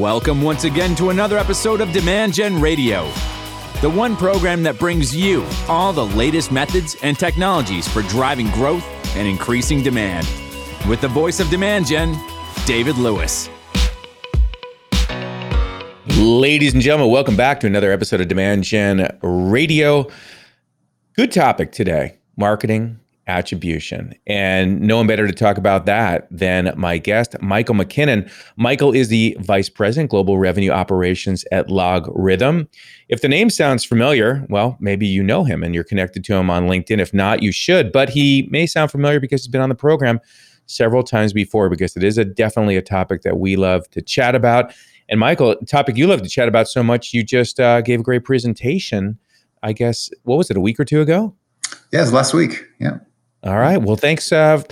Welcome once again to another episode of Demand Gen Radio, the one program that brings you all the latest methods and technologies for driving growth and increasing demand. With the voice of Demand Gen, David Lewis. Ladies and gentlemen, welcome back to another episode of Demand Gen Radio. Good topic today, marketing attribution. And no one better to talk about that than my guest, Michael McKinnon. Michael is the Vice President, Global Revenue Operations at LogRhythm. If the name sounds familiar, well, maybe you know him and you're connected to him on LinkedIn. If not, you should. But he may sound familiar because he's been on the program several times before, because it is definitely a topic that we love to chat about. And Michael, a topic you love to chat about so much, you just gave a great presentation, I guess, what was it, a week or two ago? Yeah, it was last week, yeah. All right. Well, thanks for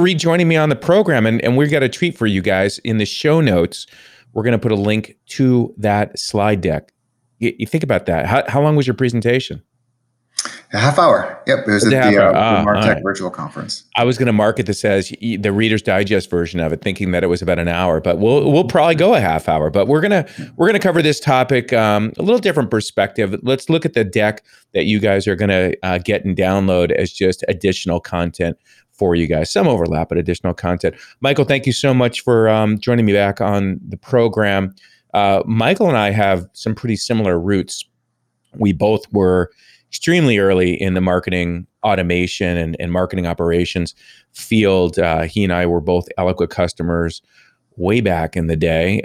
rejoining me on the program. And we've got a treat for you guys. In the show notes, we're going to put a link to that slide deck. You think about that. How long was your presentation? A half hour. Yep. It was at the MarTech virtual conference. I was going to market this as the Reader's Digest version of it, thinking that it was about an hour, but we'll probably go a half hour. But we're gonna cover this topic, a little different perspective. Let's look at the deck that you guys are going to get and download as just additional content for you guys. Some overlap, but additional content. Michael, thank you so much for joining me back on the program. Michael and I have some pretty similar roots. We both were extremely early in the marketing automation and marketing operations field. He and I were both Eloqua customers way back in the day.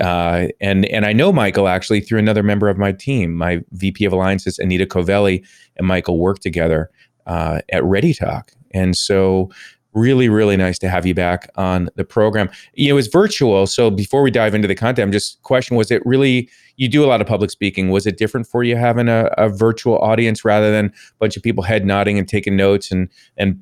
And I know Michael actually through another member of my team. My VP of Alliances, Anita Covelli, and Michael worked together at ReadyTalk. And so really, really nice to have you back on the program. It was virtual. So before we dive into the content, I'm just question, was it really, you do a lot of public speaking. Was it different for you having a virtual audience rather than a bunch of people head nodding and taking notes and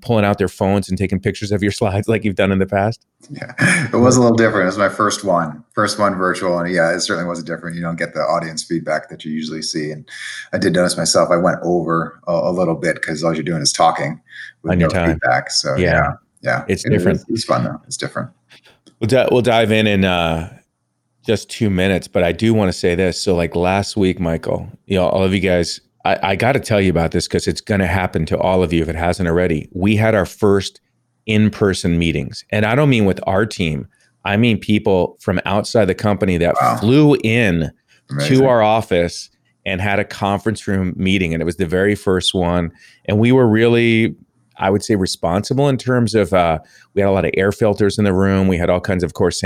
pulling out their phones and taking pictures of your slides like you've done in the past? Yeah, it was a little different. It was my first one virtual. And yeah, it certainly wasn't different. You don't get the audience feedback that you usually see. And I did notice myself, I went over a little bit because all you're doing is talking with no feedback. So yeah. It's different. It's fun though. It's different. We'll dive in and, just 2 minutes, but I do want to say this. So like last week, Michael, you know, all of you guys, I got to tell you about this because it's going to happen to all of you if it hasn't already. We had our first in-person meetings, and I don't mean with our team. I mean people from outside the company that flew in to our office and had a conference room meeting, and it was the very first one. And we were really, I would say, responsible in terms of we had a lot of air filters in the room. We had all kinds of course,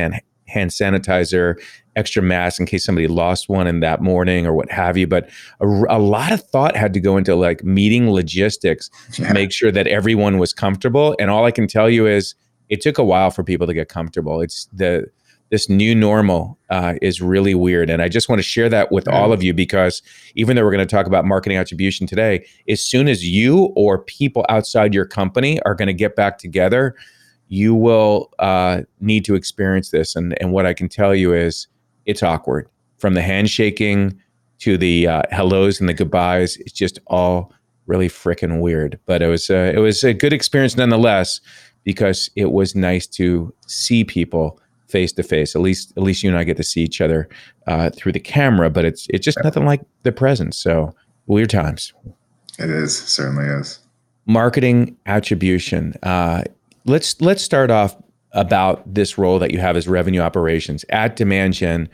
hand sanitizer, extra masks in case somebody lost one in that morning or what have you. But a lot of thought had to go into like meeting logistics to make sure that everyone was comfortable. And all I can tell you is it took a while for people to get comfortable. It's this new normal is really weird. And I just want to share that with all of you, because even though we're going to talk about marketing attribution today, as soon as you or people outside your company are going to get back together, you will need to experience this. And what I can tell you is it's awkward. From the handshaking to the hellos and the goodbyes, it's just all really freaking weird. But it was a good experience nonetheless, because it was nice to see people face to face. At least you and I get to see each other through the camera, but it's just nothing like the presence. So weird times. It is, certainly is. Marketing attribution. Let's start off about this role that you have as revenue operations at Demand Gen.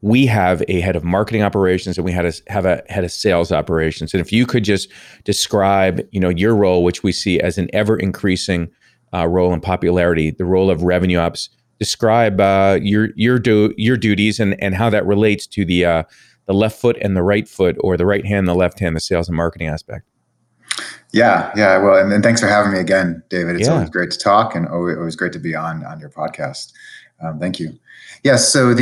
We have a head of marketing operations and we have a head of sales operations. And if you could just describe, you know, your role, which we see as an ever increasing role in popularity, the role of revenue ops. Describe your duties and how that relates to the left foot and the right foot, or the right hand and the left hand, the sales and marketing aspect. Yeah. Well, and thanks for having me again, David. It's always great to talk and always great to be on your podcast. Thank you. Yes. So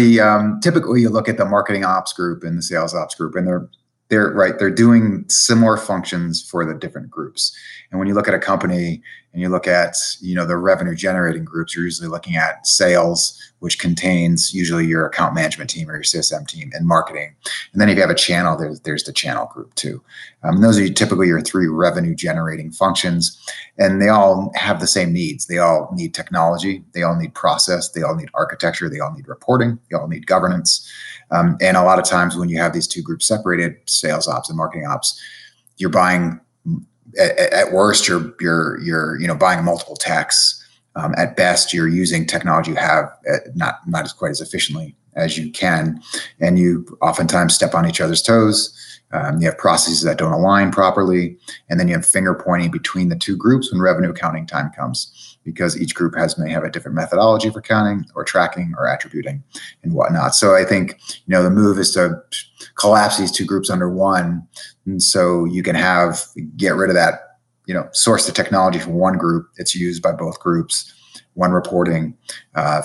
typically you look at the marketing ops group and the sales ops group, and they're They're doing similar functions for the different groups. And when you look at a company and you look at, you know, the revenue generating groups, you're usually looking at sales, which contains usually your account management team or your CSM team, and marketing. And then if you have a channel, there's the channel group too. And those are typically your three revenue generating functions. And they all have the same needs. They all need technology. They all need process. They all need architecture. They all need reporting. They all need governance. And a lot of times when you have these two groups separated, sales ops and marketing ops, you're buying, at worst, you're you know, buying multiple techs. At best, you're using technology you have not as quite as efficiently as you can, and you oftentimes step on each other's toes. You have processes that don't align properly, and then you have finger pointing between the two groups when revenue accounting time comes, because each group may have a different methodology for counting or tracking or attributing and whatnot. So I think, you know, the move is to collapse these two groups under one, and so you can get rid of that. You know, source the technology from one group, it's used by both groups, one reporting,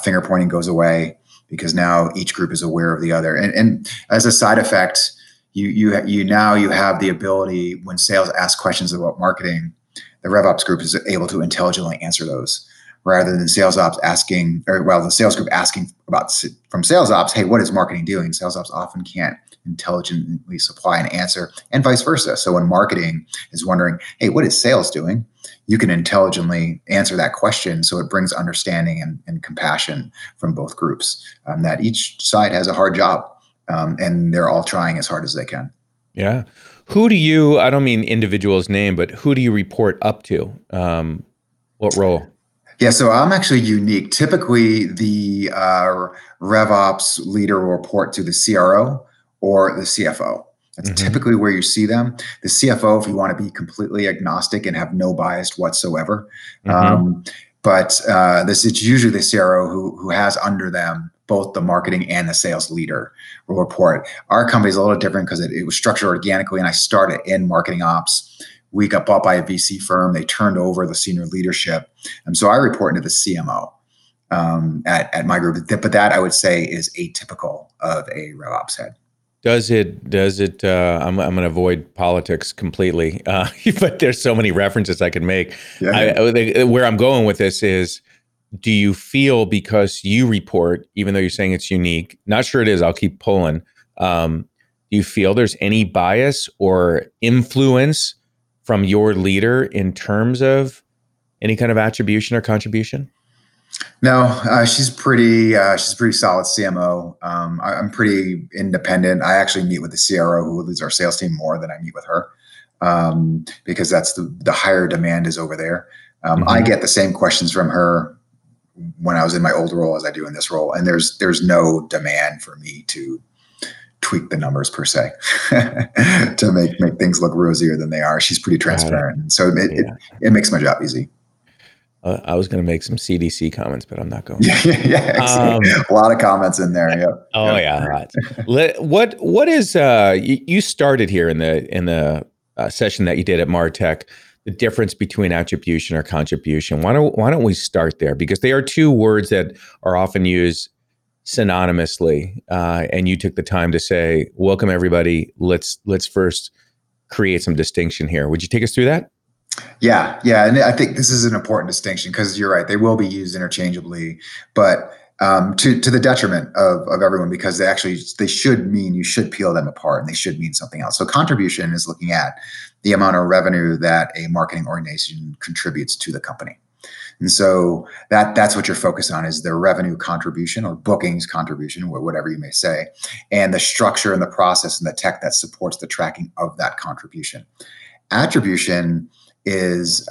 finger pointing goes away because now each group is aware of the other. And as a side effect, you now have the ability, when sales ask questions about marketing, the RevOps group is able to intelligently answer those, rather than sales ops asking, the sales group asking about from sales ops, hey, what is marketing doing? Sales ops often can't intelligently supply an answer, and vice versa. So when marketing is wondering, hey, what is sales doing? You can intelligently answer that question. So it brings understanding and compassion from both groups, that each side has a hard job, and they're all trying as hard as they can. Yeah. Who do you, I don't mean individual's name, but who do you report up to? What role? Yeah, so I'm actually unique. Typically, the RevOps leader will report to the CRO or the CFO. That's typically where you see them. The CFO, if you want to be completely agnostic and have no bias whatsoever. It's usually the CRO who has under them both the marketing and the sales leader will report. Our company is a little different because it was structured organically, and I started in marketing ops. We got bought by a VC firm. They turned over the senior leadership. And so I report into the CMO at my group. But that, I would say, is atypical of a RevOps head. Does it, I'm going to avoid politics completely, but there's so many references I can make. Yeah. Where I'm going with this is, do you feel, because you report, even though you're saying it's unique, not sure it is, I'll keep pulling. Do you feel there's any bias or influence from your leader in terms of any kind of attribution or contribution? No, she's pretty solid CMO. I'm pretty independent. I actually meet with the CRO, who leads our sales team, more than I meet with her, because that's the higher demand is over there. I get the same questions from her when I was in my old role as I do in this role, and there's no demand for me to tweak the numbers per se to make things look rosier than they are. She's pretty transparent. And so it makes my job easy. I was going to make some CDC comments, but I'm not going. A lot of comments in there. Yep. Oh yeah. A lot. What is, you started here in the session that you did at MarTech, the difference between attribution or contribution. Why don't we start there? Because they are two words that are often used synonymously, and you took the time to say, welcome everybody, let's first create some distinction here. Would you take us through that? Yeah, and I think this is an important distinction, because you're right, they will be used interchangeably, but to the detriment of everyone, because they should mean, you should peel them apart and they should mean something else. So contribution is looking at the amount of revenue that a marketing organization contributes to the company. And so that's what you're focused on, is their revenue contribution or bookings contribution, whatever you may say, and the structure and the process and the tech that supports the tracking of that contribution. Attribution is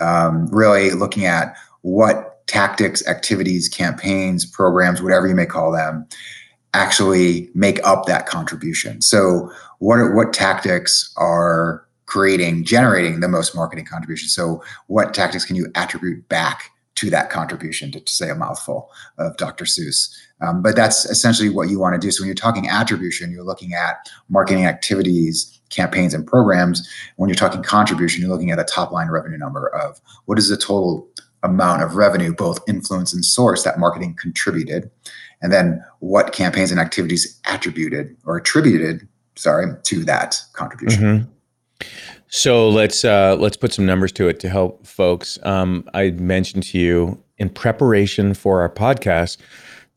really looking at what tactics, activities, campaigns, programs, whatever you may call them, actually make up that contribution. So what tactics are generating the most marketing contribution? So what tactics can you attribute back to that contribution, to say a mouthful of Dr. Seuss? But that's essentially what you want to do. So when you're talking attribution, you're looking at marketing activities, campaigns, and programs. When you're talking contribution, you're looking at a top line revenue number of what is the total amount of revenue, both influence and source, that marketing contributed, and then what campaigns and activities attributed or attributed to that contribution. Mm-hmm. So let's put some numbers to it to help folks. I mentioned to you in preparation for our podcast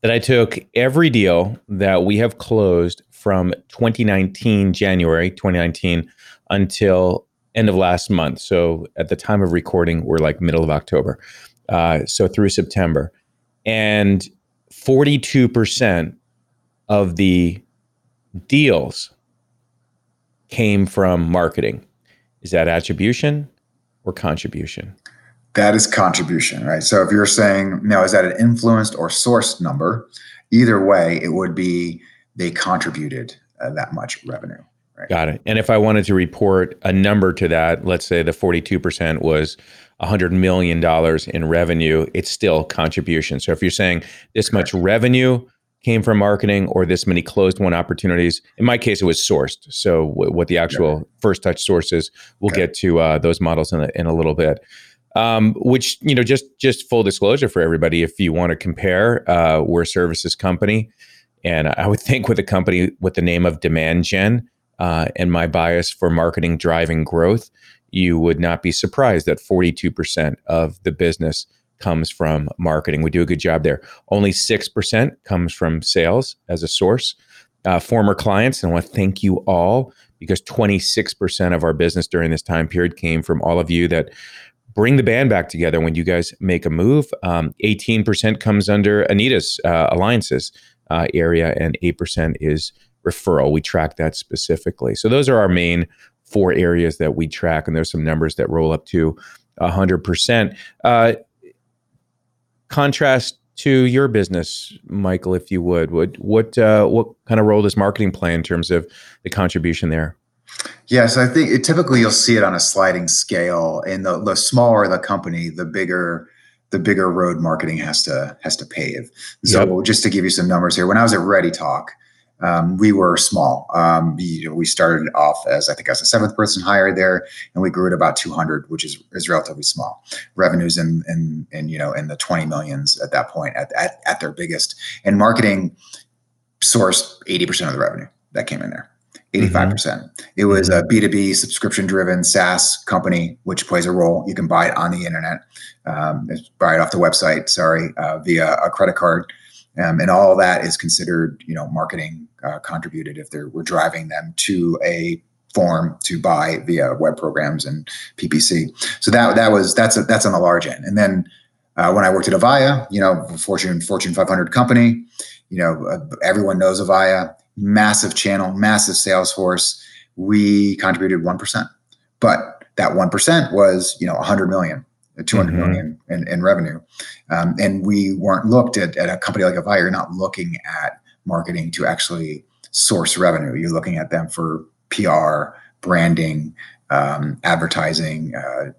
that I took every deal that we have closed from 2019, January 2019, until end of last month. So at the time of recording, we're like middle of October. So through September. And 42% of the deals came from marketing. Is that attribution or contribution? That is contribution, right? So if you're saying, no, is that an influenced or sourced number? Either way, it would be they contributed that much revenue. Right? Got it. And if I wanted to report a number to that, let's say the 42% was $100 million in revenue, it's still contribution. So if you're saying this much revenue came from marketing or this many closed won opportunities, in my case, it was sourced. So what the actual first touch source is, we'll get to those models in a little bit. Which, you know, just full disclosure for everybody, if you want to compare, we're a services company. And I would think with a company with the name of Demand Gen and my bias for marketing driving growth, you would not be surprised that 42% of the business comes from marketing. We do a good job there. Only 6% comes from sales as a source. Former clients, and I want to thank you all, because 26% of our business during this time period came from all of you that bring the band back together when you guys make a move. 18% comes under Anita's alliances area, and 8% is referral. We track that specifically. So those are our main four areas that we track, and there's some numbers that roll up to 100%. Contrast to your business, Michael, if you would, what kind of role does marketing play in terms of the contribution there? Yes, I think typically you'll see it on a sliding scale. And the smaller the company, the bigger road marketing has to pave. So just to give you some numbers here, when I was at ReadyTalk, we were small. We started off as, I think I was the seventh person hired there, and we grew to about 200, which is relatively small. Revenues in the 20 millions at that point at their biggest. And marketing sourced 80% of the revenue that came in there. 85%. Mm-hmm. It was a B2B subscription-driven SaaS company, which plays a role. You can buy it on the internet, buy it off the website, via a credit card. And all that is considered, marketing contributed if we're driving them to a form to buy via web programs and PPC. So that's on the large end. And then when I worked at Avaya, Fortune 500 company, everyone knows Avaya. Massive channel, massive sales force. We contributed 1%, but that 1% was, 100 million, 200 mm-hmm. million in revenue. And we weren't looked at a company like Avaya. You're not looking at marketing to actually source revenue. You're looking at them for PR, branding, advertising,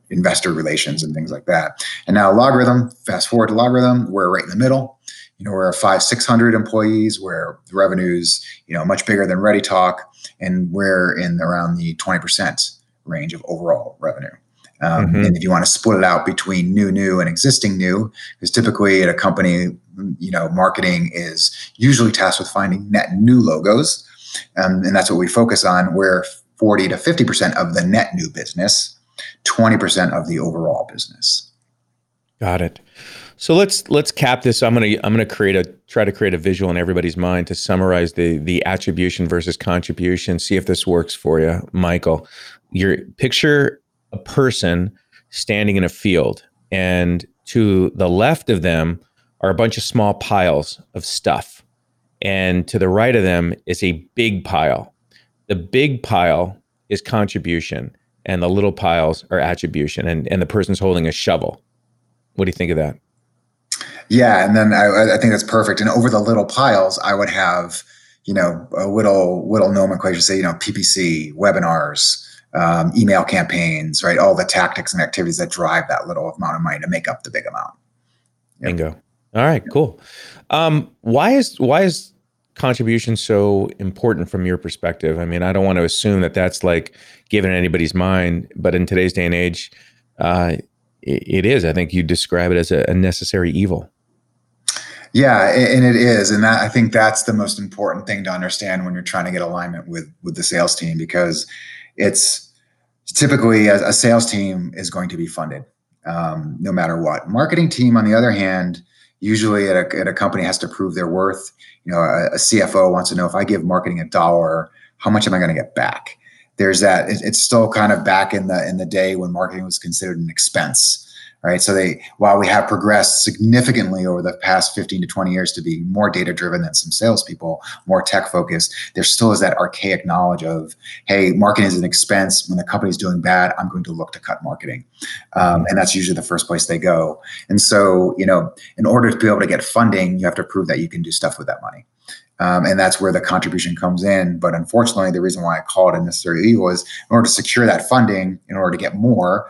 investor relations, and things like that. And now LogRhythm, fast forward to LogRhythm, we're right in the middle. We're 500-600 employees, where the revenue's, much bigger than ReadyTalk, and we're in around the 20% range of overall revenue. Mm-hmm. And if you want to split it out between new and existing new, because typically at a company, marketing is usually tasked with finding net new logos. And that's what we focus on, where 40 to 50% of the net new business, 20% of the overall business. Got it. So let's cap this. I'm gonna try to create a visual in everybody's mind to summarize the attribution versus contribution. See if this works for you, Michael. Picture a person standing in a field, and to the left of them are a bunch of small piles of stuff, and to the right of them is a big pile. The big pile is contribution, and the little piles are attribution. And the person's holding a shovel. What do you think of that? Yeah, and then I think that's perfect. And over the little piles, I would have, a little nomenclature, say, PPC, webinars, email campaigns, right? All the tactics and activities that drive that little amount of money to make up the big amount. Yep. Bingo. All right, cool. Why is contribution so important from your perspective? I mean, I don't want to assume that that's like given in anybody's mind, but in today's day and age, it is. I think you describe it as a necessary evil. Yeah, and it is. And that, I think that's the most important thing to understand when you're trying to get alignment with the sales team, because it's typically a sales team is going to be funded no matter what. Marketing team, on the other hand, usually at a company has to prove their worth. You know, a CFO wants to know, if I give marketing $1, how much am I going to get back? There's that. It's still kind of back in the day when marketing was considered an expense. Right. So while we have progressed significantly over the past 15 to 20 years to be more data driven than some salespeople, more tech focused, there still is that archaic knowledge of, hey, marketing is an expense. When the company's doing bad, I'm going to look to cut marketing. And that's usually the first place they go. And so, you know, in order to be able to get funding, you have to prove that you can do stuff with that money. And that's where the contribution comes in. But unfortunately, the reason why I call it a necessary evil is, in order to secure that funding, in order to get more,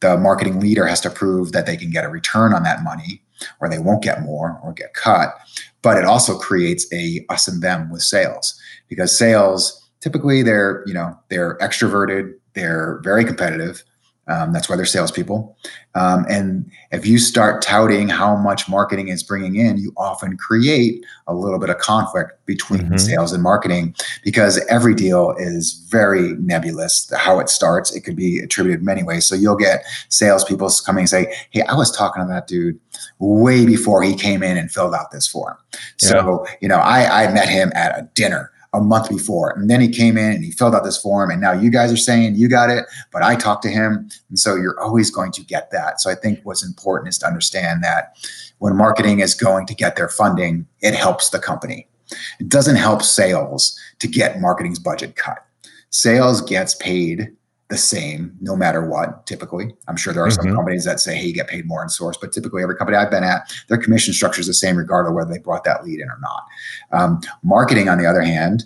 the marketing leader has to prove that they can get a return on that money, or they won't get more or get cut. But it also creates a us and them with sales, because sales, typically they're extroverted, they're very competitive. That's why they're salespeople. And if you start touting how much marketing is bringing in, you often create a little bit of conflict between sales and marketing, because every deal is very nebulous. How it starts, it could be attributed many ways. So you'll get salespeople coming and say, hey, I was talking to that dude way before he came in and filled out this form. Yeah. So, you know, I met him at a dinner a month before, and then he came in and he filled out this form, and now you guys are saying you got it, but I talked to him. And so you're always going to get that. So I think what's important is to understand that when marketing is going to get their funding, it helps the company. It doesn't help sales to get marketing's budget cut. Sales gets paid the same no matter what, typically. I'm sure there are some companies that say, hey, you get paid more in source, but typically every company I've been at, their commission structure is the same regardless of whether they brought that lead in or not. Marketing, on the other hand,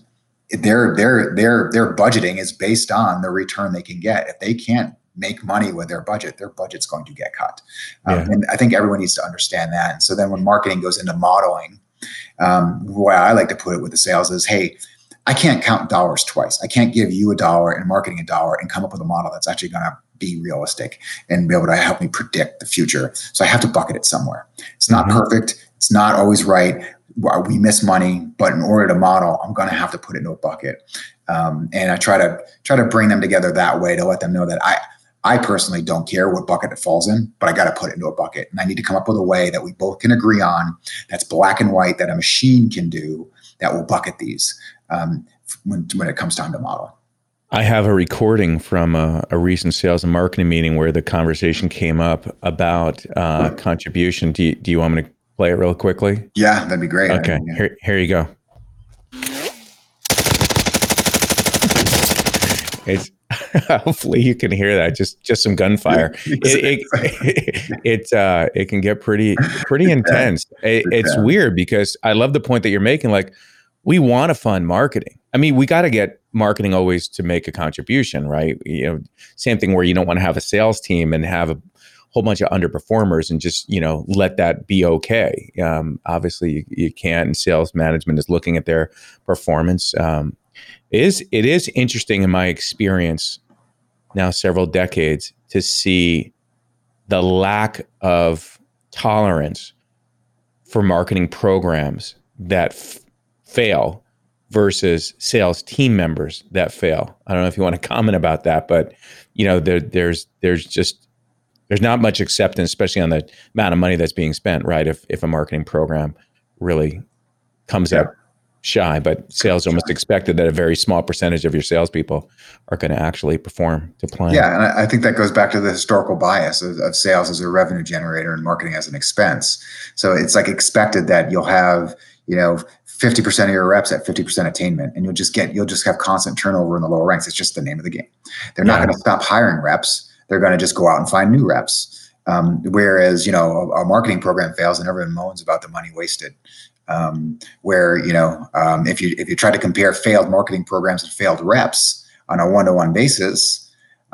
their budgeting is based on the return they can get. If they can't make money with their budget's going to get cut. And I think everyone needs to understand that. And so then when marketing goes into modeling, the way I like to put it with the sales is, hey, I can't count dollars twice. I can't give you $1 and marketing $1 and come up with a model that's actually going to be realistic and be able to help me predict the future. So I have to bucket it somewhere. It's not perfect. It's not always right. We miss money, but in order to model, I'm going to have to put it into a bucket. And I try to bring them together that way to let them know that I personally don't care what bucket it falls in, but I got to put it into a bucket. And I need to come up with a way that we both can agree on, that's black and white, that a machine can do, that will bucket these when it comes time to model. I have a recording from a recent sales and marketing meeting where the conversation came up about contribution. Do you want me to play it real quickly? Yeah, that'd be great. Okay, here you go. It's hopefully you can hear that. Just some gunfire. It can get pretty intense. It's weird, because I love the point that you're making. Like, we want to fund marketing. I mean, we got to get marketing always to make a contribution, right? You know, same thing where you don't want to have a sales team and have a whole bunch of underperformers and just, you know, let that be okay. Obviously you can't, and sales management is looking at their performance. It is interesting in my experience now, several decades, to see the lack of tolerance for marketing programs that fail versus sales team members that fail. I don't know if you want to comment about that, but you know, there's not much acceptance, especially on the amount of money that's being spent, right? If a marketing program really comes up shy, but sales almost expected that a very small percentage of your salespeople are going to actually perform to plan. Yeah, and I think that goes back to the historical bias of sales as a revenue generator and marketing as an expense. So it's like expected that you'll have, you know, 50% of your reps at 50% attainment, and you'll just have constant turnover in the lower ranks. It's just the name of the game. They're not going to stop hiring reps. They're going to just go out and find new reps. Whereas, you know, a marketing program fails and everyone moans about the money wasted. If you try to compare failed marketing programs and failed reps on a one-to-one basis,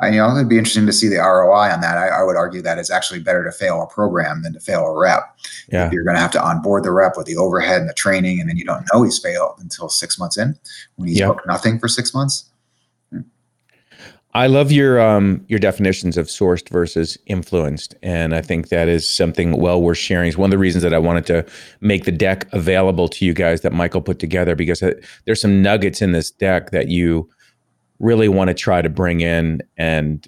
it'd be interesting to see the ROI on that. I would argue that it's actually better to fail a program than to fail a rep. Yeah. If you're going to have to onboard the rep with the overhead and the training, and then you don't know he's failed until 6 months in, when he's booked nothing for 6 months. I love your definitions of sourced versus influenced, and I think that is something worth sharing. It's one of the reasons that I wanted to make the deck available to you guys that Michael put together, because there's some nuggets in this deck that you really want to try to bring in and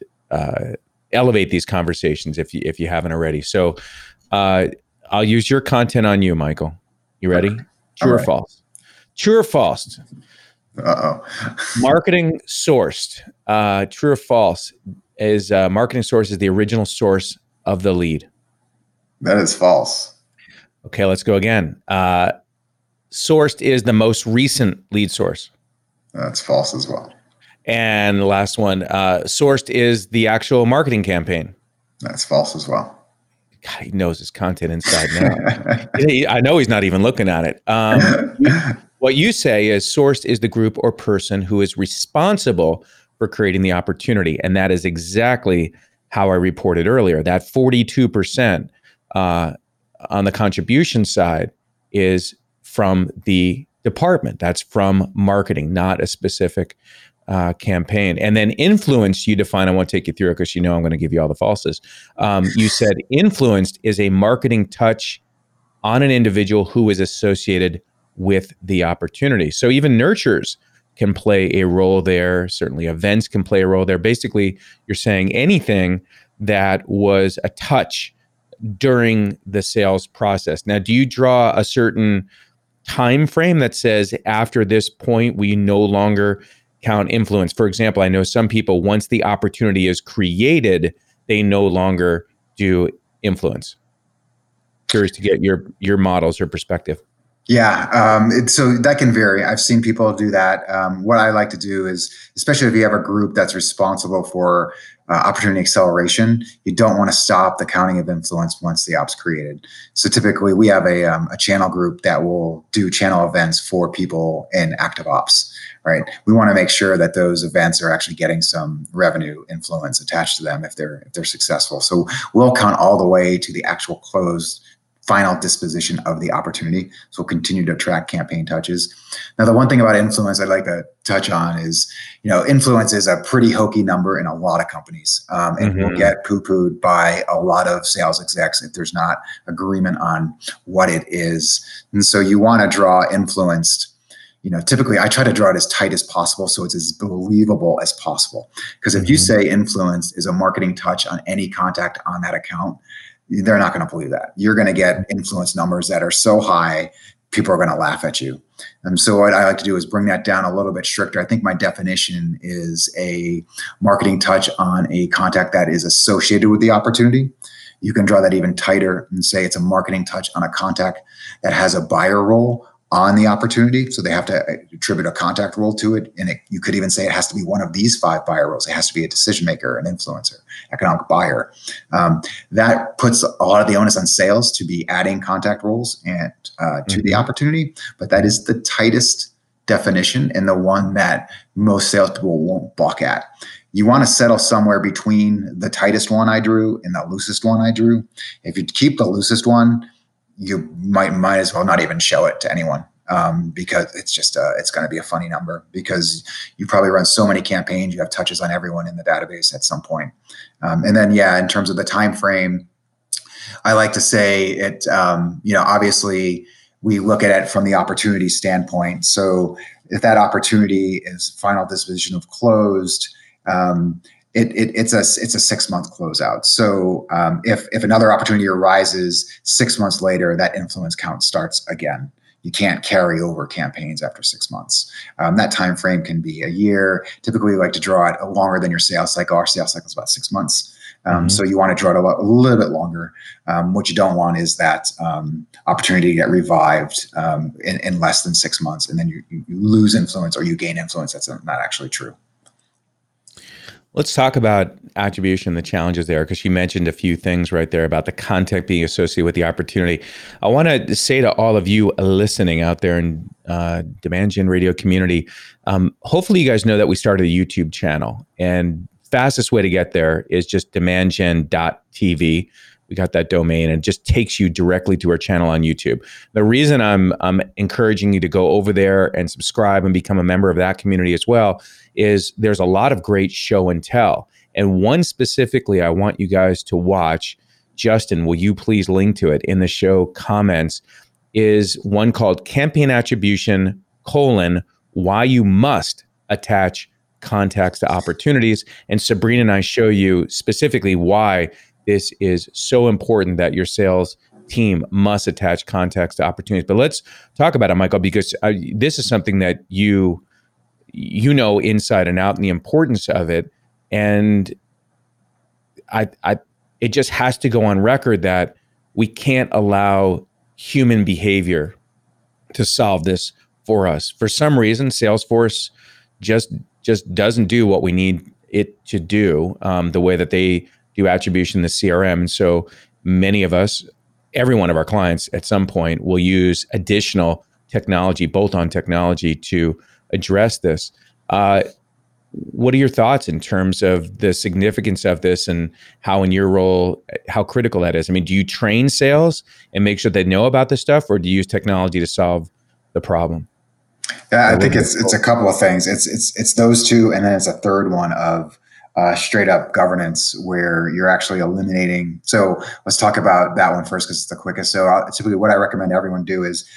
elevate these conversations if you haven't already. So I'll use your content on you, Michael. You ready? Sure. True or false? True or false? Marketing sourced, true or false, is marketing source is the original source of the lead. That is false. Okay, let's go again. Sourced is the most recent lead source. That's false as well. And the last one, sourced is the actual marketing campaign. That's false as well. God, he knows his content inside now. I know he's not even looking at it. What you say is sourced is the group or person who is responsible for creating the opportunity. And that is exactly how I reported earlier. That 42% on the contribution side is from the department. That's from marketing, not a specific campaign. And then influence you define. I won't take you through it because you know I'm going to give you all the falses. You said influenced is a marketing touch on an individual who is associated with the opportunity. So even nurtures can play a role there. Certainly events can play a role there. Basically, you're saying anything that was a touch during the sales process. Now, do you draw a certain time frame that says after this point, we no longer count influence? For example, I know some people, once the opportunity is created, they no longer do influence. Curious to get your models or perspective. Yeah, so that can vary. I've seen people do that. What I like to do is, especially if you have a group that's responsible for opportunity acceleration, you don't want to stop the counting of influence once the op's created. So typically we have a channel group that will do channel events for people in active ops, right? We want to make sure that those events are actually getting some revenue influence attached to them if they're successful. So we'll count all the way to the actual closed final disposition of the opportunity. So we'll continue to track campaign touches. Now, the one thing about influence I'd like to touch on is, influence is a pretty hokey number in a lot of companies, and will get poo-pooed by a lot of sales execs if there's not agreement on what it is. And so you want to draw influenced. Typically I try to draw it as tight as possible so it's as believable as possible. Because if you say influenced is a marketing touch on any contact on that account, they're not going to believe that. You're going to get influence numbers that are so high, people are going to laugh at you. And so what I like to do is bring that down a little bit stricter. I think my definition is a marketing touch on a contact that is associated with the opportunity. You can draw that even tighter and say it's a marketing touch on a contact that has a buyer role on the opportunity. So they have to attribute a contact role to it. And you could even say it has to be one of these 5 buyer roles. It has to be a decision maker, an influencer, economic buyer. That puts a lot of the onus on sales to be adding contact roles and to the opportunity. But that is the tightest definition and the one that most salespeople won't balk at. You want to settle somewhere between the tightest one I drew and the loosest one I drew. If you keep the loosest one, you might as well not even show it to anyone, because it's just it's going to be a funny number, because you probably run so many campaigns, you have touches on everyone in the database at some point. And then, in terms of the time frame, I like to say it. Obviously, we look at it from the opportunity standpoint. So if that opportunity is final disposition of closed. It's a 6-month closeout. So if another opportunity arises 6 months later, that influence count starts again. You can't carry over campaigns after 6 months. That time frame can be a year. Typically, we like to draw it longer than your sales cycle. Our sales cycle is about 6 months. So you want to draw it a little bit longer. What you don't want is that opportunity to get revived in less than 6 months, and then you lose influence or you gain influence. That's not actually true. Let's talk about attribution, the challenges there, because you mentioned a few things right there about the contact being associated with the opportunity. I want to say to all of you listening out there in Demand Gen Radio community, hopefully you guys know that we started a YouTube channel, and fastest way to get there is just demandgen.tv. We got that domain and it just takes you directly to our channel on YouTube. The reason I'm encouraging you to go over there and subscribe and become a member of that community as well is there's a lot of great show and tell. And one specifically I want you guys to watch, Justin, will you please link to it in the show comments, is one called Campaign Attribution, Why You Must Attach Contacts to Opportunities. And Sabrina and I show you specifically why this is so important that your sales team must attach contacts to opportunities. But let's talk about it, Michael, because this is something that you know inside and out, and the importance of it. And it just has to go on record that we can't allow human behavior to solve this for us. For some reason, Salesforce just doesn't do what we need it to do, the way that they do attribution in the CRM. And so many of us, every one of our clients at some point will use additional technology, bolt-on technology, to address this. What are your thoughts in terms of the significance of this, and how in your role, how critical that is? I mean, do you train sales and make sure they know about this stuff, or do you use technology to solve the problem? Yeah, I think it's a couple of things. It's those two, and then it's a third one of straight up governance, where you're actually eliminating. So let's talk about that one first, because it's the quickest. So typically what I recommend everyone do is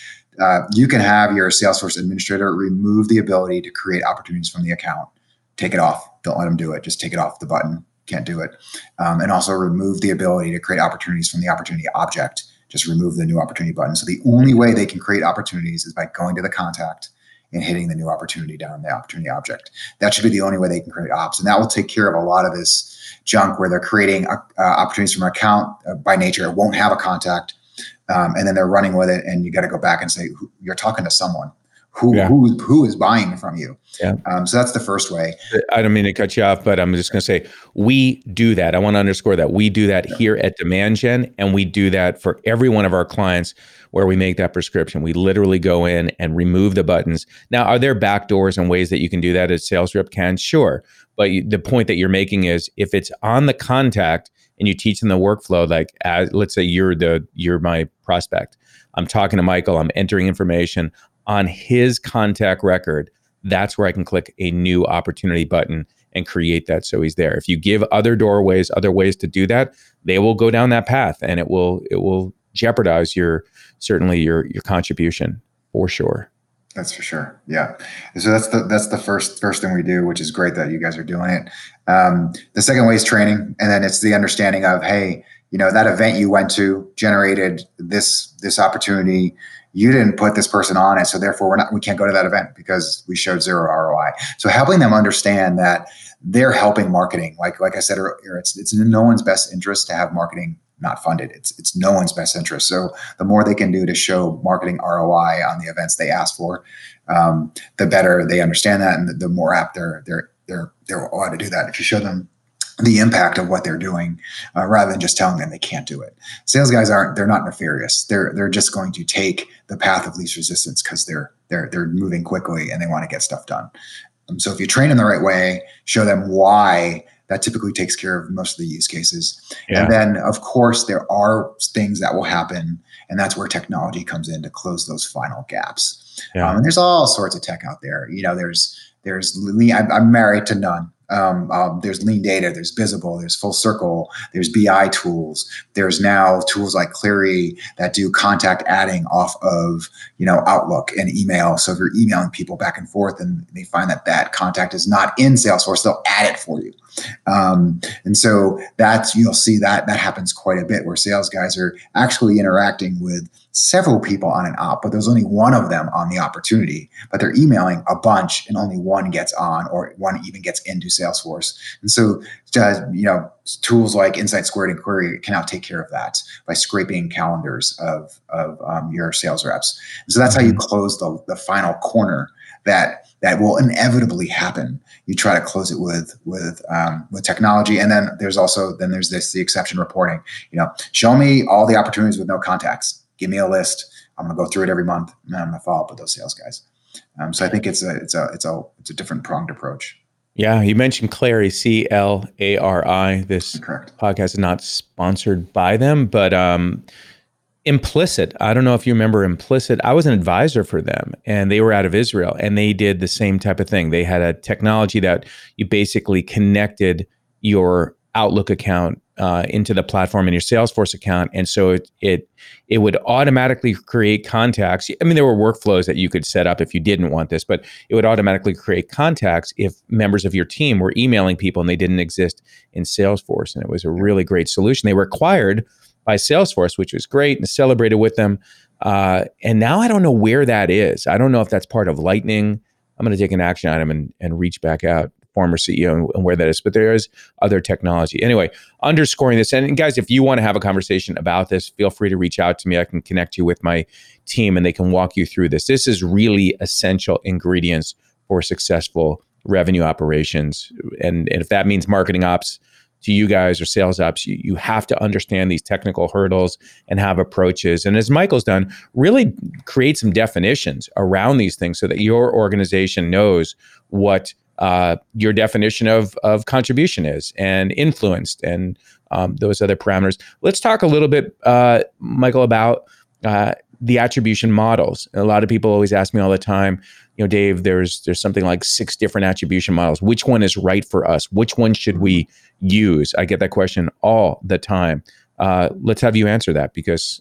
you can have your Salesforce administrator remove the ability to create opportunities from the account. Take it off. Don't let them do it. Just take it off the button. Can't do it. And also remove the ability to create opportunities from the opportunity object. Just remove the new opportunity button. So the only way they can create opportunities is by going to the contact and hitting the new opportunity down in the opportunity object. That should be the only way they can create ops. And that will take care of a lot of this junk where they're creating opportunities from an account by nature. It won't have a contact. And then they're running with it. And you got to go back and say, you're talking to someone. Who is buying from you? Yeah. So that's the first way. I don't mean to cut you off, but I'm just going to say, we do that. I want to underscore that. We do that here at Demand Gen, and we do that for every one of our clients where we make that prescription. We literally go in and remove the buttons. Now, are there back doors and ways that you can do that as sales rep can? Sure. But the point that you're making is, if it's on the contact and you teach them the workflow, like let's say you're my prospect. I'm talking to Michael. I'm entering information on his contact record. That's where I can click a new opportunity button and create that so he's there. If you give other doorways, other ways to do that, they will go down that path, and it will jeopardize your contribution for sure. That's for sure. Yeah. So that's the first thing we do, which is great that you guys are doing it. The second way is training, and then it's the understanding of, hey, that event you went to generated this opportunity. You didn't put this person on it, so therefore we can't go to that event because we showed zero ROI. So helping them understand that they're helping marketing. Like I said earlier, it's in no one's best interest to have marketing not funded. It's no one's best interest. So the more they can do to show marketing ROI on the events they ask for, the better they understand that, and the more apt they're allowed to do that. If you show them the impact of what they're doing, rather than just telling them they can't do it. Sales guys they're not nefarious. They're just going to take the path of least resistance because they're moving quickly and they want to get stuff done. So if you train them the right way, show them why, that typically takes care of most of the use cases. Yeah. And then of course there are things that will happen, and that's where technology comes in to close those final gaps. Yeah. And there's all sorts of tech out there. There's I'm married to none. There's Lean Data, there's Visible, there's Full Circle, there's BI tools. There's now tools like Cleary that do contact adding off of, Outlook and email. So if you're emailing people back and forth and they find that contact is not in Salesforce, they'll add it for you. And so you'll see that happens quite a bit, where sales guys are actually interacting with several people on an op, but there's only one of them on the opportunity, but they're emailing a bunch and only one gets on, or one even gets into Salesforce. And so, tools like InsightSquared and Inquiry can now take care of that by scraping calendars of your sales reps. And so that's how you close the final corner that will inevitably happen. You try to close it with technology. And then there's the exception reporting. Show me all the opportunities with no contacts. Give me a list. I'm going to go through it every month, and I'm going to follow up with those sales guys. So I think it's a different pronged approach. Yeah, you mentioned Clary, C-L-A-R-I. This podcast is not sponsored by them, but Implicit. I don't know if you remember Implicit. I was an advisor for them, and they were out of Israel, and they did the same type of thing. They had a technology that you basically connected your Outlook account into the platform in your Salesforce account, and so it would automatically create contacts. I mean, there were workflows that you could set up if you didn't want this, but it would automatically create contacts if members of your team were emailing people and they didn't exist in Salesforce, and it was a really great solution. They were acquired by Salesforce, which was great, and celebrated with them. And now I don't know where that is. I don't know if that's part of Lightning. I'm going to take an action item and reach back out, former CEO, and where that is. But there is other technology. Anyway, underscoring this. And guys, if you want to have a conversation about this, feel free to reach out to me. I can connect you with my team and they can walk you through this. This is really essential ingredients for successful revenue operations. And if that means marketing ops to you guys or sales ops, you have to understand these technical hurdles and have approaches. And as Michael's done, really create some definitions around these things so that your organization knows what your definition of contribution is, and influenced, and those other parameters. Let's talk a little bit, Michael, about the attribution models. A lot of people always ask me all the time, you know, Dave, there's something like 6 different attribution models. Which one is right for us? Which one should we use? I get that question all the time. Let's have you answer that, because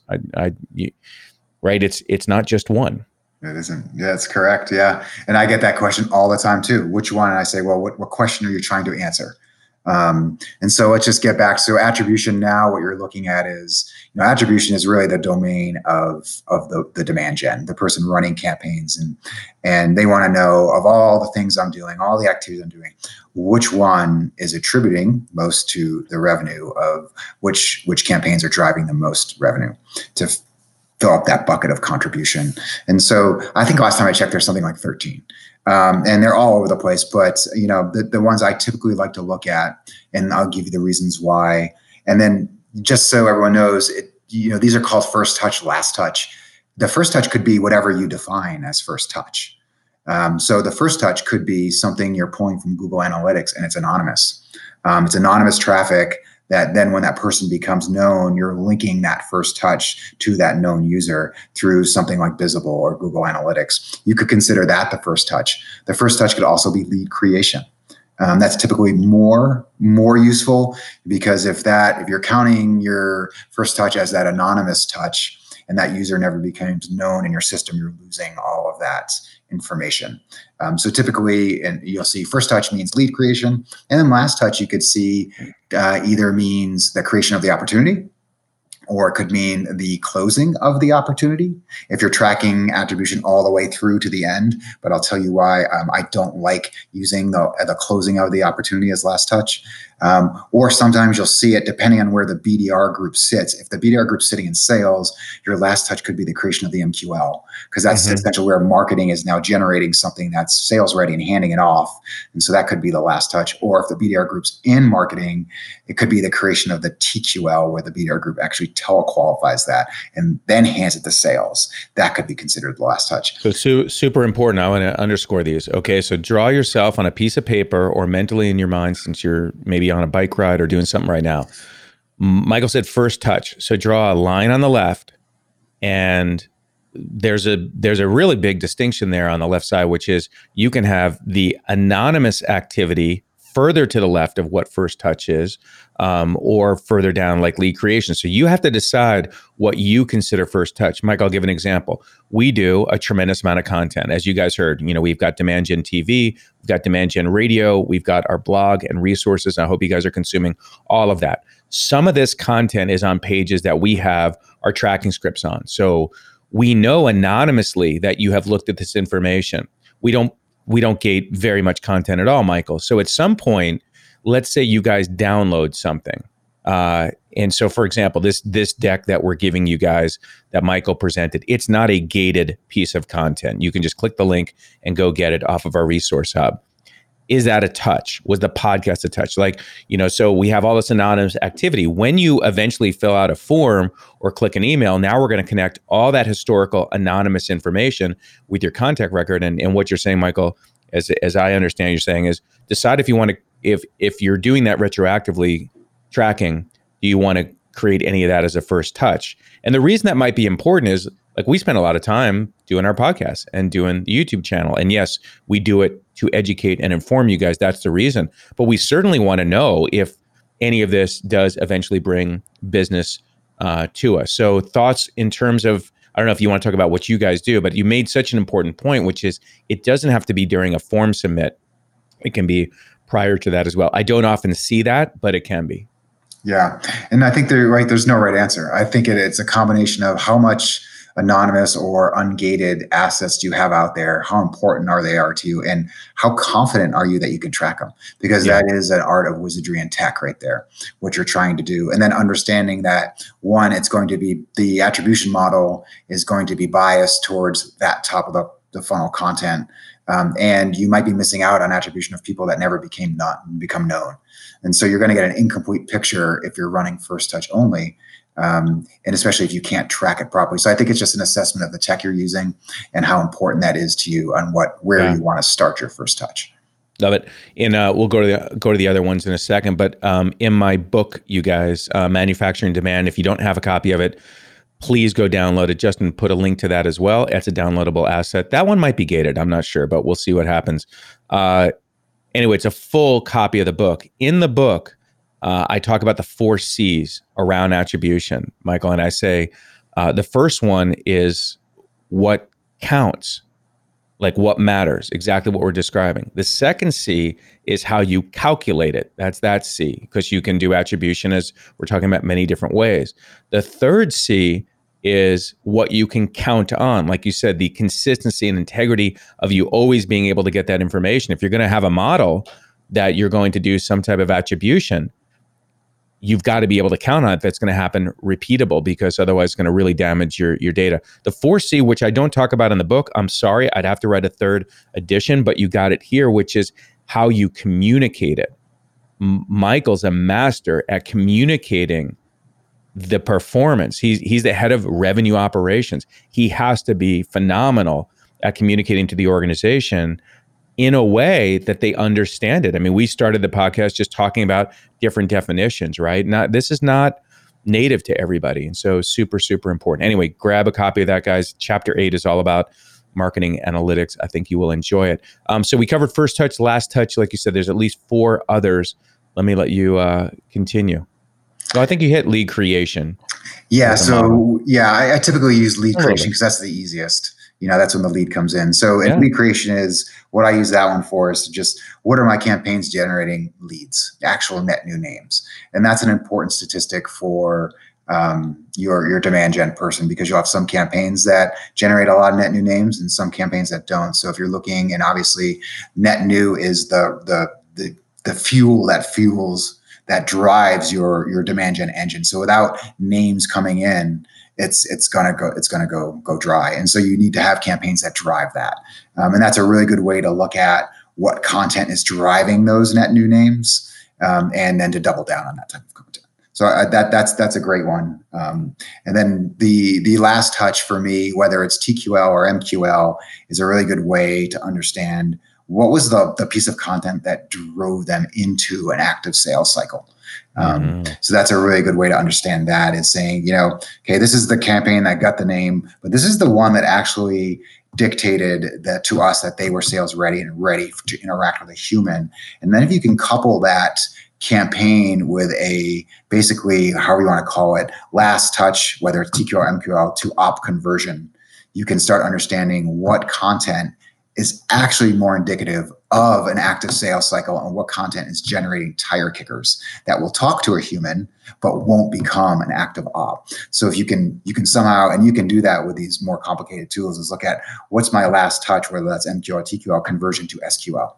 right, it's not just one. It isn't. Yeah, that's correct. Yeah. And I get that question all the time too. Which one? And I say, well, what question are you trying to answer? And so let's just get back. So attribution now, what you're looking at is, you know, attribution is really the domain of the demand gen, the person running campaigns. And they want to know, of all the things I'm doing, all the activities I'm doing, which one is attributing most to the revenue of which campaigns are driving the most revenue to fill up that bucket of contribution. And so I think last time I checked, there's something like 13. And they're all over the place, but you know, the ones I typically like to look at, and I'll give you the reasons why. And then just so everyone knows, you know, these are called first touch, last touch. The first touch could be whatever you define as first touch. So the first touch could be something you're pulling from Google Analytics, and it's anonymous. It's anonymous traffic that then when that person becomes known, you're linking that first touch to that known user through something like Visible or Google Analytics. You could consider that the first touch. The first touch could also be lead creation. That's typically more useful, because if you're counting your first touch as that anonymous touch and that user never becomes known in your system, you're losing all of that information. So typically, and you'll see first touch means lead creation, and then last touch you could see either means the creation of the opportunity, or it could mean the closing of the opportunity, if you're tracking attribution all the way through to the end. But I'll tell you why I don't like using the closing of the opportunity as last touch. Or sometimes you'll see it, depending on where the BDR group sits. If the BDR group's sitting in sales, your last touch could be the creation of the MQL, because that's essentially where marketing is now generating something that's sales ready and handing it off. And so that could be the last touch. Or if the BDR group's in marketing, it could be the creation of the TQL, where the BDR group actually telequalifies that and then hands it to sales. That could be considered the last touch. So super important. I want to underscore these. Okay, so draw yourself on a piece of paper, or mentally in your mind, since you're maybe on a bike ride or doing something right now. Michael said first touch. So draw a line on the left, and there's a really big distinction there on the left side, which is you can have the anonymous activity further to the left of what first touch is, or further down, like lead creation. So you have to decide what you consider first touch. Mike, I'll give an example. We do a tremendous amount of content. As you guys heard, you know, we've got Demand Gen TV, we've got Demand Gen Radio, we've got our blog and resources. And I hope you guys are consuming all of that. Some of this content is on pages that we have our tracking scripts on. So we know anonymously that you have looked at this information. We don't gate very much content at all, Michael. So at some point, let's say you guys download something. And so, for example, this deck that we're giving you guys that Michael presented, it's not a gated piece of content. You can just click the link and go get it off of our resource hub. Is that a touch? Was the podcast a touch? Like, you know, so we have all this anonymous activity. When you eventually fill out a form or click an email, now we're going to connect all that historical anonymous information with your contact record. And what you're saying, Michael, as I understand you're saying, is decide if you want to, if you're doing that retroactively tracking, do you want to create any of that as a first touch. And the reason that might be important is, like, we spend a lot of time doing our podcast and doing the YouTube channel. And yes, we do it to educate and inform you guys. That's the reason. But we certainly want to know if any of this does eventually bring business to us. So thoughts in terms of, I don't know if you want to talk about what you guys do, but you made such an important point, which is it doesn't have to be during a form submit. It can be prior to that as well. I don't often see that, but it can be. Yeah. And I think they're right. There's no right answer. I think it's a combination of how much anonymous or ungated assets do you have out there? How important are they to you? And how confident are you that you can track them? Because that is an art of wizardry and tech right there, what you're trying to do. And then understanding that, one, it's going to be the attribution model is going to be biased towards that top of the funnel content. And you might be missing out on attribution of people that never become known. And so you're going to get an incomplete picture if you're running first touch only, and especially if you can't track it properly. So I think it's just an assessment of the tech you're using and how important that is to you on where you want to start your first touch. Love it. And we'll go to the other ones in a second. But in my book, you guys, Manufacturing Demand, if you don't have a copy of it, please go download it. Justin put a link to that as well. It's a downloadable asset. That one might be gated. I'm not sure, but we'll see what happens. Anyway, it's a full copy of the book. In the book, I talk about the 4 C's around attribution, Michael, and I say the first one is what counts, like what matters, exactly what we're describing. The second C is how you calculate it. That's that C, because you can do attribution, as we're talking about, many different ways. The third C is what you can count on. Like you said, the consistency and integrity of you always being able to get that information. If you're going to have a model that you're going to do some type of attribution, you've got to be able to count on it. That's going to happen repeatable, because otherwise it's going to really damage your data. The 4C, which I don't talk about in the book, I'm sorry, I'd have to write a third edition, but you got it here, which is how you communicate it. Michael's a master at communicating the performance. He's the head of revenue operations. He has to be phenomenal at communicating to the organization in a way that they understand it. I mean, we started the podcast just talking about different definitions, right? This is not native to everybody. And so super, super important. Anyway, grab a copy of that, guys. Chapter 8 is all about marketing analytics. I think you will enjoy it. So we covered first touch, last touch. Like you said, there's at least 4 others. Let me let you continue. So I think you hit lead creation. Yeah, I typically use lead creation because that's the easiest. You know, that's when the lead comes in. So if lead creation is, what I use that one for is just, what are my campaigns generating leads, actual net new names? And that's an important statistic for your demand gen person, because you'll have some campaigns that generate a lot of net new names and some campaigns that don't. So if you're looking, and obviously net new is the fuel that fuels, that drives your demand gen engine. So without names coming in, it's gonna go dry. And so you need to have campaigns that drive that. And that's a really good way to look at what content is driving those net new names, and then to double down on that type of content. So that's a great one. And then the last touch for me, whether it's TQL or MQL, is a really good way to understand what was the piece of content that drove them into an active sales cycle. So that's a really good way to understand that, is saying, you know, okay, this is the campaign that got the name, but this is the one that actually dictated that to us that they were sales ready and ready to interact with a human. And then if you can couple that campaign with a, basically, however you want to call it, last touch, whether it's TQL or MQL, to op conversion, you can start understanding what content is actually more indicative of an active sales cycle and what content is generating tire kickers that will talk to a human but won't become an active op. So if you can somehow, and you can do that with these more complicated tools, is look at what's my last touch, whether that's MQL, TQL, conversion to SQL.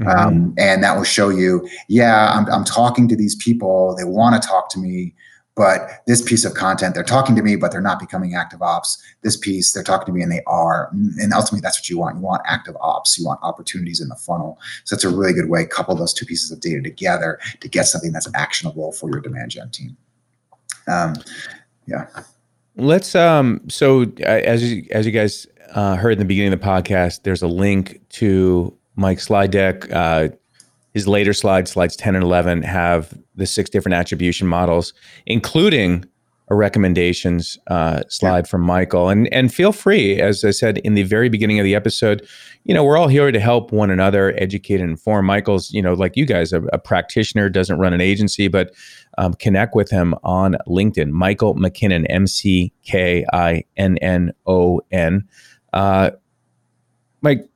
Mm-hmm. And that will show you, I'm talking to these people, they want to talk to me, but this piece of content, they're talking to me, but they're not becoming active ops. This piece, they're talking to me and they are. And ultimately, that's what you want. You want active ops. You want opportunities in the funnel. So that's a really good way. Couple those two pieces of data together to get something that's actionable for your demand gen team. Let's, as you guys heard in the beginning of the podcast, there's a link to Mike's slide deck, His later slides 10 and 11, have the 6 different attribution models, including a recommendations slide from Michael. And feel free, as I said in the very beginning of the episode, you know, we're all here to help one another, educate and inform. Michael's, you know, like you guys, a practitioner, doesn't run an agency, but connect with him on LinkedIn. Michael McKinnon, McKinnon. Mike,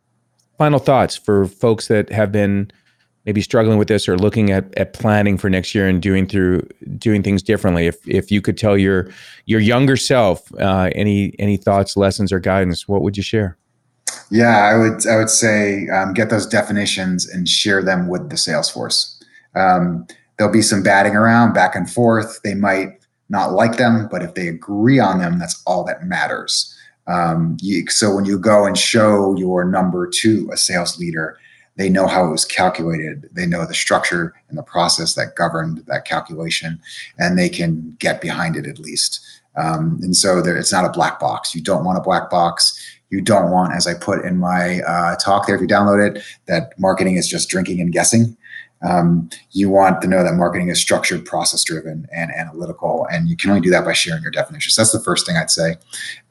final thoughts for folks that have been maybe struggling with this or looking at planning for next year and doing things differently. If you could tell your younger self any thoughts, lessons, or guidance, what would you share? Yeah, I would say get those definitions and share them with the sales force. There'll be some batting around back and forth. They might not like them, but if they agree on them, that's all that matters. So when you go and show your number to a sales leader, they know how it was calculated. They know the structure and the process that governed that calculation, and they can get behind it at least. And so it's not a black box. You don't want a black box. You don't want, as I put in my talk there, if you download it, that marketing is just drinking and guessing. You want to know that marketing is structured, process-driven, and analytical, and you can only do that by sharing your definitions. That's the first thing I'd say,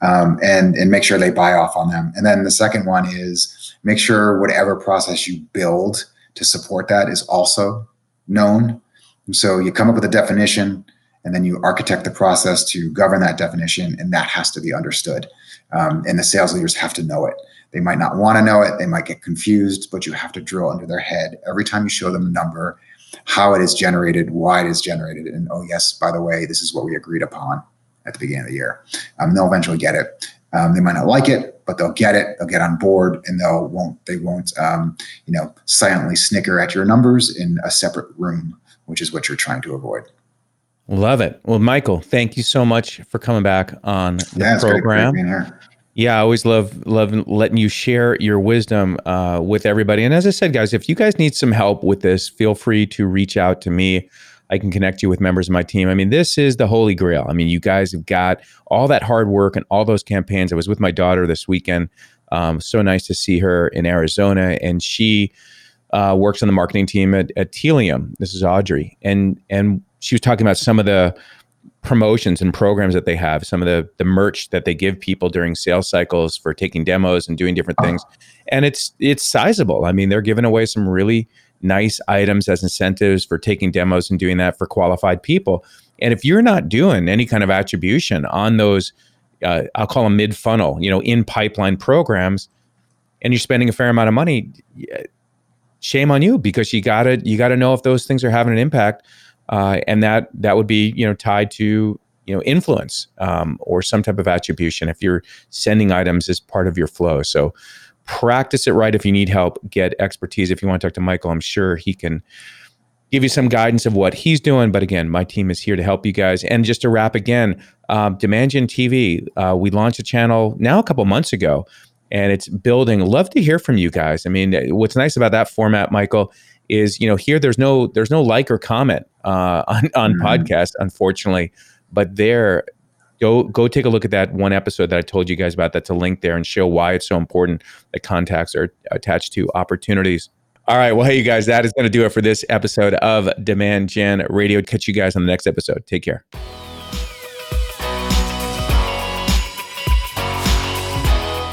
and make sure they buy off on them. And then the second one is make sure whatever process you build to support that is also known. And so you come up with a definition, and then you architect the process to govern that definition, and that has to be understood, and the sales leaders have to know it. They might not want to know it. They might get confused, but you have to drill into their head every time you show them the number, how it is generated, why it is generated. And oh, yes, by the way, this is what we agreed upon at the beginning of the year. They'll eventually get it. They might not like it, but they'll get it. They'll get on board, and they won't silently snicker at your numbers in a separate room, which is what you're trying to avoid. Love it. Well, Michael, thank you so much for coming back on the program. It's great being here. Yeah, I always love letting you share your wisdom with everybody. And as I said, guys, if you guys need some help with this, feel free to reach out to me. I can connect you with members of my team. I mean, this is the holy grail. I mean, you guys have got all that hard work and all those campaigns. I was with my daughter this weekend. So nice to see her in Arizona. And she works on the marketing team at Telium. This is Audrey. And she was talking about some of the promotions and programs that they have, some of the merch that they give people during sales cycles for taking demos and doing different things. And it's sizable. I mean, they're giving away some really nice items as incentives for taking demos and doing that for qualified people. And if you're not doing any kind of attribution on those, I'll call them mid-funnel, in pipeline programs, and you're spending a fair amount of money, shame on you, because you gotta know if those things are having an impact. And that would be, tied to, influence or some type of attribution if you're sending items as part of your flow. So practice it right. If you need help, get expertise. If you want to talk to Michael, I'm sure he can give you some guidance of what he's doing. But again, my team is here to help you guys. And just to wrap again, Demand Gen TV, we launched a channel now a couple months ago, and it's building. Love to hear from you guys. I mean, what's nice about that format, Michael, is here there's no like or comment on podcast, unfortunately, but there go take a look at that one episode that I told you guys about. That's a link there, and show why it's so important that contacts are attached to opportunities. All right, well, hey, you guys, that is going to do it for this episode of Demand Gen Radio. Catch you guys on the next episode. Take care.